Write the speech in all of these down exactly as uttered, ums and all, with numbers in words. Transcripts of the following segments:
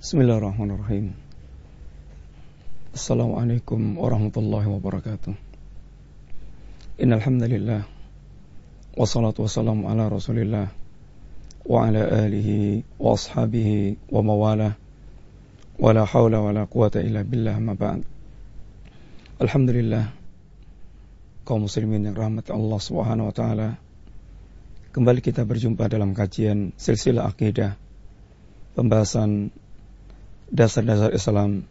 Bismillahirrahmanirrahim. Assalamualaikum warahmatullahi wabarakatuh. Innal hamdalillah wassalatu wassalamu ala Rasulillah wa ala alihi wa ashabihi wa mawalah. Wala haula wala quwata illa billah ma ba'd. Alhamdulillah, kaum muslimin yang rahmat Allah Subhanahu wa taala. Kembali kita berjumpa dalam kajian silsilah akidah, pembahasan dasar-dasar Islam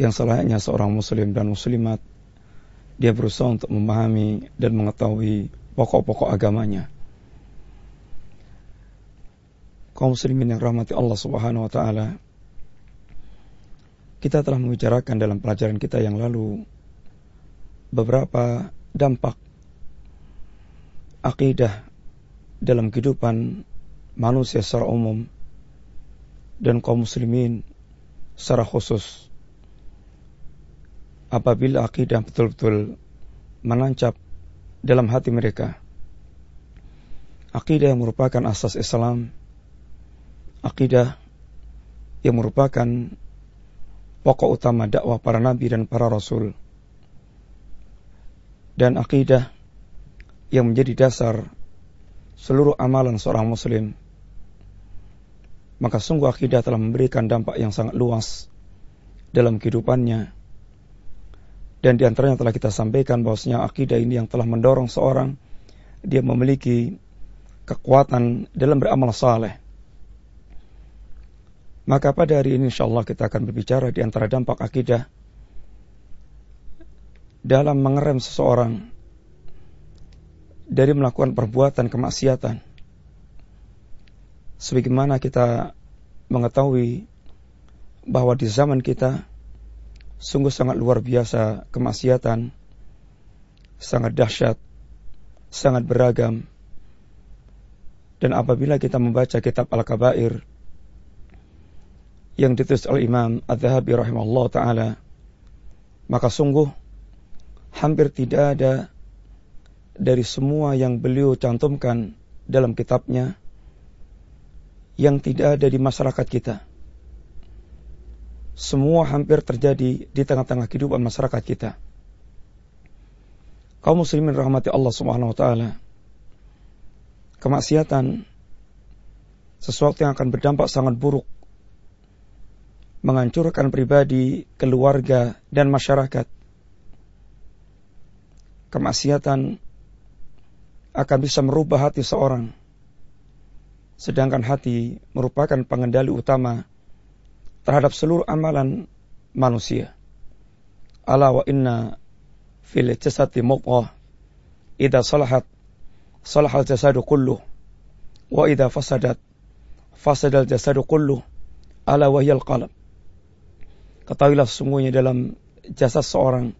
yang selayaknya seorang muslim dan muslimat dia berusaha untuk memahami dan mengetahui pokok-pokok agamanya. Kaum muslimin yang rahmati Allah Subhanahu wa taala, kita telah membicarakan dalam pelajaran kita yang lalu beberapa dampak akidah dalam kehidupan manusia secara umum dan kaum muslimin secara khusus. Apabila akidah betul-betul menancap dalam hati mereka, akidah yang merupakan asas Islam, akidah yang merupakan pokok utama dakwah para nabi dan para rasul, dan akidah yang menjadi dasar seluruh amalan seorang muslim, maka sungguh akidah telah memberikan dampak yang sangat luas dalam kehidupannya. Dan di antaranya telah kita sampaikan bahwasanya akidah ini yang telah mendorong seorang dia memiliki kekuatan dalam beramal saleh. Maka pada hari ini insyaallah kita akan berbicara di antara dampak akidah dalam mengerem seseorang dari melakukan perbuatan kemaksiatan. Sebagaimana kita mengetahui bahwa di zaman kita sungguh sangat luar biasa kemaksiatan, sangat dahsyat, sangat beragam. Dan apabila kita membaca kitab Al-Kabair yang ditulis oleh Imam Adz-Dzahabi rahimahullah ta'ala, maka sungguh hampir tidak ada dari semua yang beliau cantumkan dalam kitabnya yang tidak ada di masyarakat kita. Semua hampir terjadi di tengah-tengah kehidupan masyarakat kita. Kaum muslimin rahmati Allah Subhanahu wa taala, kemaksiatan sesuatu yang akan berdampak sangat buruk, menghancurkan pribadi, keluarga dan masyarakat. Kemaksiatan akan bisa merubah hati seorang, sedangkan hati merupakan pengendali utama terhadap seluruh amalan manusia. Ala wa inna fil jasadi mudghah, idza salahat salahal jasadu kulluh, wa idza fasadat fasadal jasadu kulluh, ala wa hiyal qalb. Ketahuilah sesungguhnya dalam jasad seorang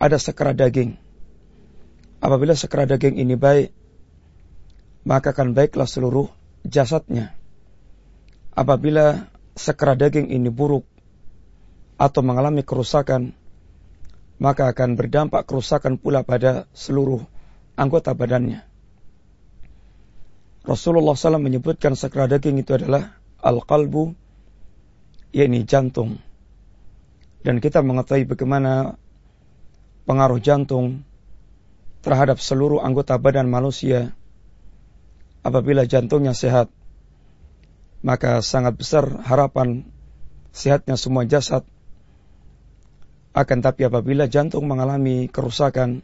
ada sekerat daging. Apabila sekerat daging ini baik, maka akan baiklah seluruh jasadnya. Apabila sekerat daging ini buruk atau mengalami kerusakan, maka akan berdampak kerusakan pula pada seluruh anggota badannya. Rasulullah sallallahu alaihi wasallam menyebutkan sekerat daging itu adalah al-qalbu, yakni jantung. Dan kita mengetahui bagaimana pengaruh jantung terhadap seluruh anggota badan manusia. Apabila jantungnya sehat, maka sangat besar harapan sehatnya semua jasad. Akan tapi apabila jantung mengalami kerusakan,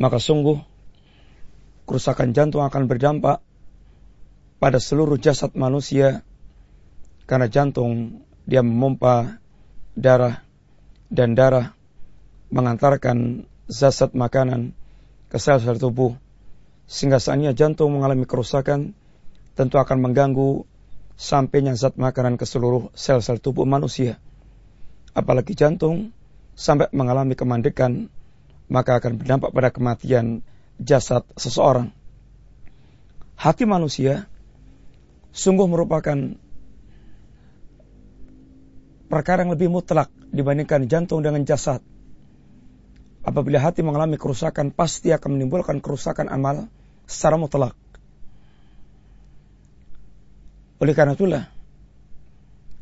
maka sungguh kerusakan jantung akan berdampak pada seluruh jasad manusia, karena jantung dia memompa darah, dan darah mengantarkan zat-zat makanan ke sel-sel tubuh. Sehingga saatnya jantung mengalami kerusakan, tentu akan mengganggu sampainya zat makanan ke seluruh sel-sel tubuh manusia. Apalagi jantung sampai mengalami kemandekan, maka akan berdampak pada kematian jasad seseorang. Hati manusia sungguh merupakan perkara yang lebih mutlak dibandingkan jantung dengan jasad. Apabila hati mengalami kerusakan, pasti akan menimbulkan kerusakan amal secara mutlak. Oleh karena itulah,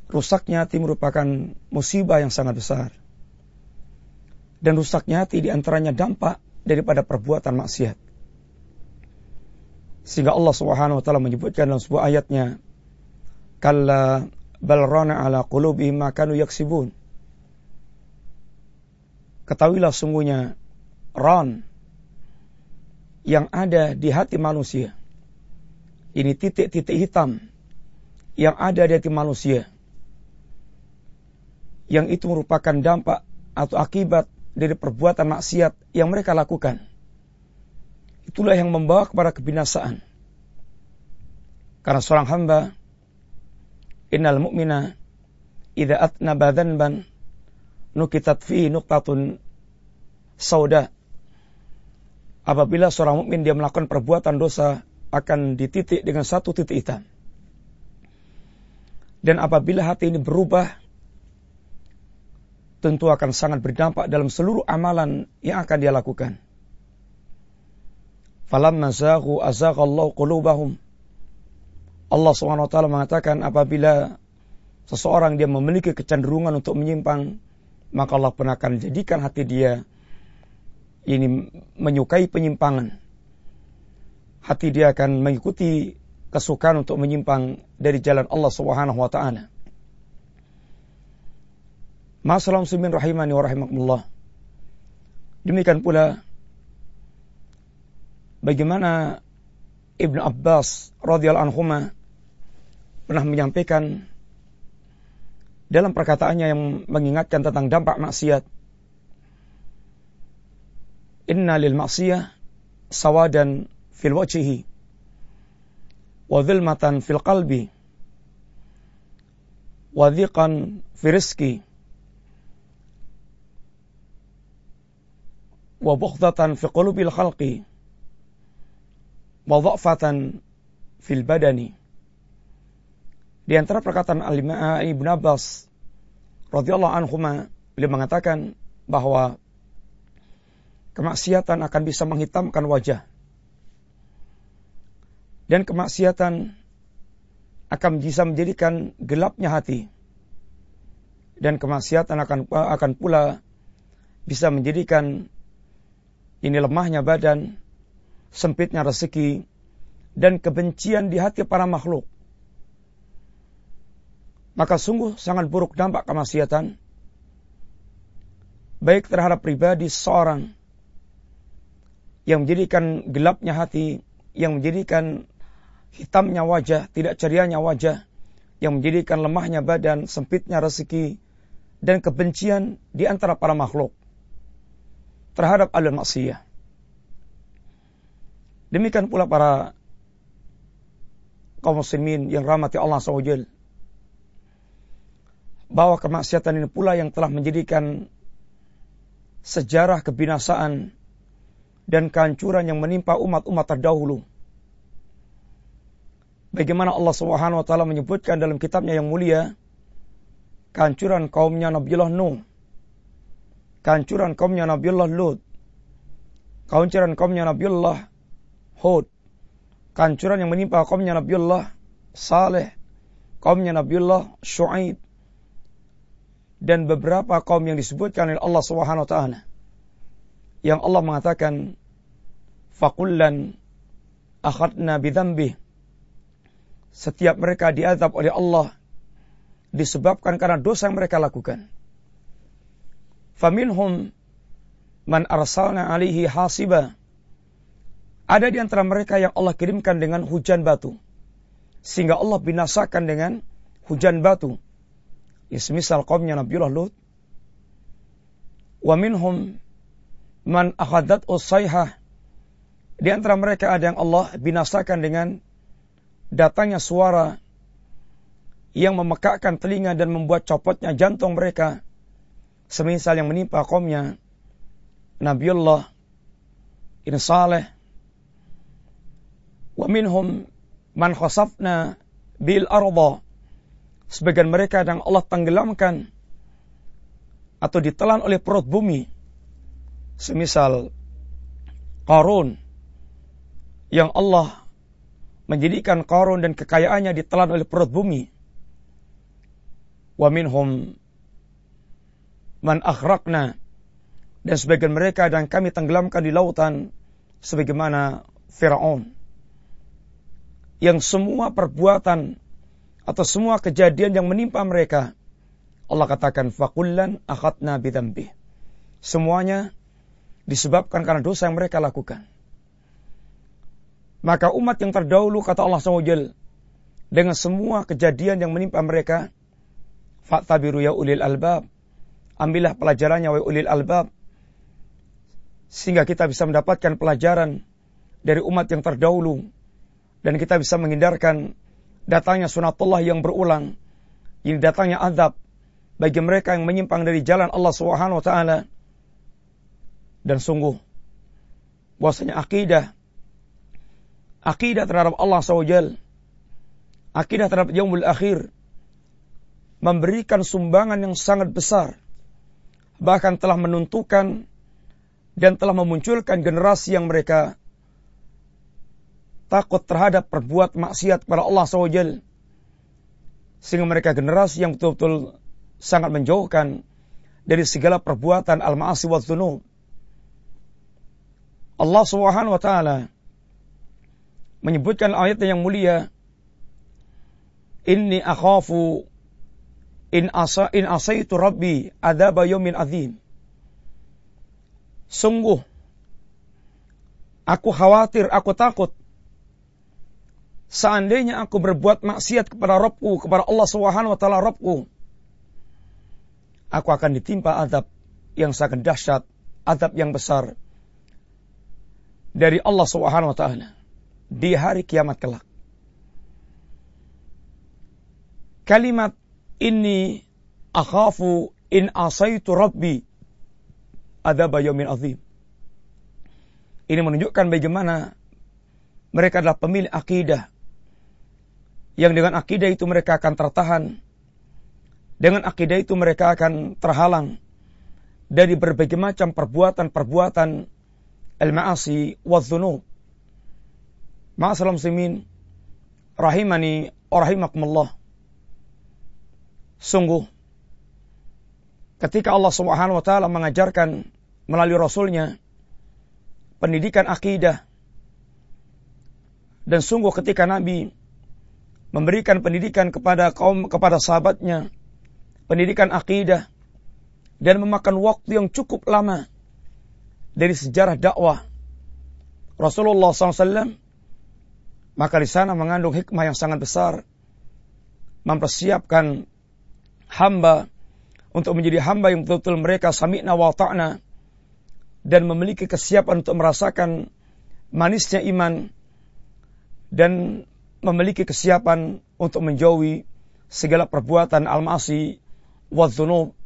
rusaknya hati merupakan musibah yang sangat besar. Dan rusaknya hati diantaranya dampak daripada perbuatan maksiat. Sehingga Allah Subhanahu wa taala menyebutkan dalam sebuah ayatnya, "Kalla bal rana ala qulubihim ma kanu yaksibun." Ketahuilah sungguhnya ran yang ada di hati manusia. Ini titik-titik hitam yang ada di hati manusia, yang itu merupakan dampak atau akibat dari perbuatan maksiat yang mereka lakukan. Itulah yang membawa kepada kebinasaan. Karena seorang hamba, innal mu'mina idza atnaba dzanban nukitat fi nuqtatun sauda. Apabila seorang mukmin dia melakukan perbuatan dosa, akan dititik dengan satu titik hitam. Dan apabila hati ini berubah, tentu akan sangat berdampak dalam seluruh amalan yang akan dia lakukan. Falamma zaghu azaghallahu qulubahum. Allah Subhanahu wa taala mengatakan apabila seseorang dia memiliki kecenderungan untuk menyimpang, maka Allah pun akan jadikan hati dia ini menyukai penyimpangan. Hati dia akan mengikuti kesukaan untuk menyimpang dari jalan Allah Subhanahu wa taala. Ma'asyiral muslimin rahimani wa rahimakumullah. Demikian pula bagaimana Ibnu Abbas radhiyallahu anhuma pernah menyampaikan dalam perkataannya yang mengingatkan tentang dampak maksiat, inna lil ma'siyah sawadan fil wajhi wa dhulmatan fil qalbi wa dhiqan fi rizqi wa bughdatan fi qulubil khalqi wa dha'fatan fil badani. Di antara perkataan Ibnu Abbas radhiyallahu anhuma, beliau mengatakan bahwa kemaksiatan akan bisa menghitamkan wajah, dan kemaksiatan akan bisa menjadikan gelapnya hati, dan kemaksiatan akan akan pula bisa menjadikan ini lemahnya badan, sempitnya rezeki, dan kebencian di hati para makhluk. Maka sungguh sangat buruk dampak kemaksiatan, baik terhadap pribadi seorang yang menjadikan gelapnya hati, yang menjadikan hitamnya wajah, tidak cerianya wajah, yang menjadikan lemahnya badan, sempitnya rezeki, dan kebencian di antara para makhluk terhadap ahlul maksiyah. Demikian pula para kaum muslimin yang rahmati Allah subhanahu wa taala, bahwa kemaksiatan ini pula yang telah menjadikan sejarah kebinasaan dan kehancuran yang menimpa umat-umat terdahulu. Bagaimana Allah Subhanahu wa taala menyebutkan dalam kitabnya yang mulia kehancuran kaumnya Nabiullah Nuh, kehancuran kaumnya Nabiullah Lut, kehancuran kaumnya Nabiullah Hud, kehancuran yang menimpa kaumnya Nabiullah Saleh, kaumnya Nabiullah Syuaib, dan beberapa kaum yang disebutkan oleh Allah Subhanahu wa taala, yang Allah mengatakan faqullan akhadna bidzambih, setiap mereka diazab oleh Allah disebabkan karena dosa yang mereka lakukan. Faminhum man arsalna alaihi hasiba, ada di antara mereka yang Allah kirimkan dengan hujan batu, sehingga Allah binasakan dengan hujan batu. Ya, semisal kaumnya Nabiullah Lut. Wa minhum man akhadat usayhah, di antara mereka ada yang Allah binasakan dengan datangnya suara yang memekakkan telinga dan membuat copotnya jantung mereka, semisal yang menimpa kaumnya Nabiullah Ibn Saleh. Wa minhum man khasafna bil arda, sebagian mereka yang Allah tenggelamkan atau ditelan oleh perut bumi, semisal Qarun, yang Allah menjadikan Qarun dan kekayaannya ditelan oleh perut bumi. Wa minhum man akhraqna, dan sebagian mereka dan kami tenggelamkan di lautan sebagaimana Firaun, yang semua perbuatan atau semua kejadian yang menimpa mereka Allah katakan fakullan akhadna bidambi, semuanya disebabkan karena dosa yang mereka lakukan. Maka umat yang terdahulu, kata Allah subhanahu wa taala, dengan semua kejadian yang menimpa mereka, fa'tabiru ya ulil albab, ambillah pelajarannya wahai ulil albab, sehingga kita bisa mendapatkan pelajaran dari umat yang terdahulu dan kita bisa menghindarkan datangnya sunatullah yang berulang, yang datangnya azab bagi mereka yang menyimpang dari jalan Allah Subhanahu wa taala. Dan sungguh bahwasanya akidah akidah terhadap Allah Subhanahu wa taala, akidah terhadap yaumul akhir memberikan sumbangan yang sangat besar, bahkan telah menentukan dan telah memunculkan generasi yang mereka takut terhadap perbuat maksiat kepada Allah subhanahu wa taala, sehingga mereka generasi yang betul-betul sangat menjauhkan dari segala perbuatan al-ma'asi wa dzunub. Allah subhanahu wa taala menyebutkan ayatnya yang mulia, Inni akhafu In asa in asaitu Rabbi adzaba yaumin azim. Sungguh aku khawatir, aku takut seandainya aku berbuat maksiat kepada Rabbku, kepada Allah Subhanahu wa taala Rabbku, aku akan ditimpa azab yang sangat dahsyat, azab yang besar dari Allah Subhanahu wa taala di hari kiamat kelak. Kalimat Inni akhafu in asaitu Rabbi adzaba yaumin azim ini menunjukkan bagaimana mereka adalah pemilik akidah, yang dengan akidah itu mereka akan tertahan, dengan akidah itu mereka akan terhalang dari berbagai macam perbuatan-perbuatan al-ma'asi wa dzunub. Ma'asyiral muslimin rahimani wa rahimakumullah. Sungguh ketika Allah Subhanahu wa taala mengajarkan melalui rasulnya pendidikan akidah, dan sungguh ketika Nabi memberikan pendidikan kepada kaum, kepada sahabatnya, pendidikan akidah, dan memakan waktu yang cukup lama dari sejarah dakwah Rasulullah shallallahu alaihi wasallam, maka di sana mengandung hikmah yang sangat besar, mempersiapkan hamba untuk menjadi hamba yang betul-betul mereka sami'na wa ta'na, dan memiliki kesiapan untuk merasakan manisnya iman, dan memiliki kesiapan untuk menjauhi segala perbuatan al-ma'asi wa dzunub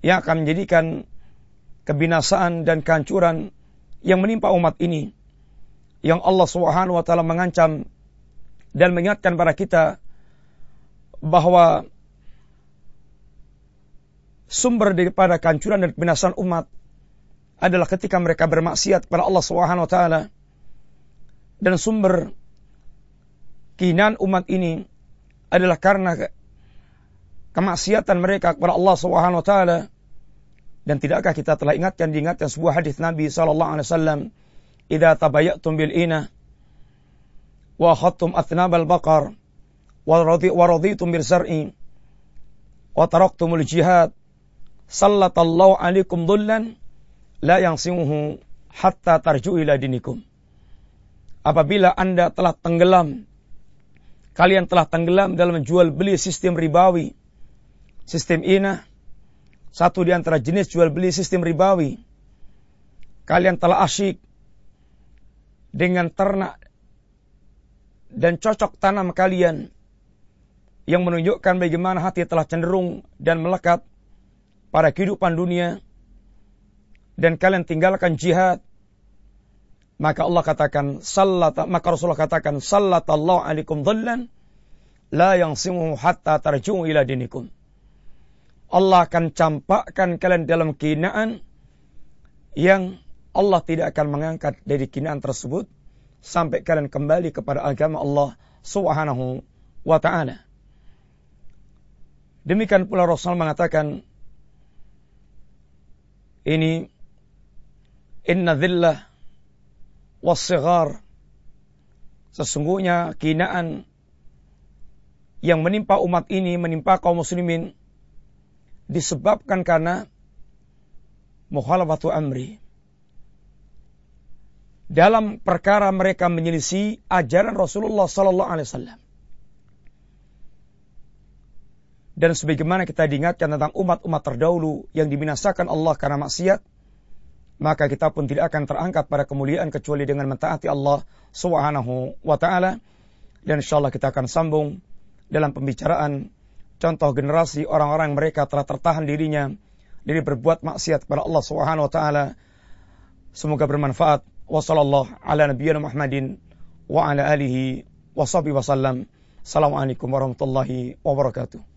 yang akan menjadikan kebinasaan dan kehancuran yang menimpa umat ini, yang Allah Subhanahu wa taala mengancam dan mengingatkan kepada kita bahwa sumber daripada kehancuran dan kebinasaan umat adalah ketika mereka bermaksiat kepada Allah Subhanahu wa taala, dan sumber kehinaan umat ini adalah karena kemaksiatan mereka kepada Allah Subhanahu wa taala. Dan tidakkah kita telah ingatkan diingatkan sebuah hadis Nabi sallallahu alaihi wasallam, "Idza tabayatum bil inah wa khattum athnabal baqar wa radhi wa radhitum bir zar'i wa taraktumul jihad sallallahu alaikum dhullan la yansimuhu hatta tarju'u ila dinikum." Apabila anda telah tenggelam, kalian telah tenggelam dalam jual beli sistem ribawi, sistem inah, satu di antara jenis jual beli sistem ribawi. Kalian telah asyik dengan ternak dan cocok tanam kalian, yang menunjukkan bagaimana hati telah cenderung dan melekat pada kehidupan dunia, dan kalian tinggalkan jihad, maka Allah katakan sallata, maka Rasulullah katakan sallatallahu alaikum dhillan la yansimuhu hatta tarju'u ila dinikum. Allah akan campakkan kalian dalam kehinaan yang Allah tidak akan mengangkat dari kehinaan tersebut sampai kalian kembali kepada agama Allah Subhanahu wa taala. Demikian pula Rasul mengatakan ini, inna dhillah was-sighar, sesungguhnya kehinaan yang menimpa umat ini, menimpa kaum muslimin, disebabkan karena mukhalafatu amri, dalam perkara mereka menyelisih ajaran Rasulullah sallallahu alaihi wasallam. Dan sebagaimana kita diingatkan tentang umat-umat terdahulu yang dibinasakan Allah karena maksiat, maka kita pun tidak akan terangkat pada kemuliaan kecuali dengan mentaati Allah Subhanahu wa ta'ala. Dan insyaAllah kita akan sambung dalam pembicaraan contoh generasi orang-orang mereka telah tertahan dirinya dari berbuat maksiat kepada Allah Subhanahu wa ta'ala. Semoga bermanfaat. Wassalallahu ala nabiyyina Muhammadin wa ala alihi wa sahbihi wasallam. Assalamualaikum warahmatullahi wabarakatuh.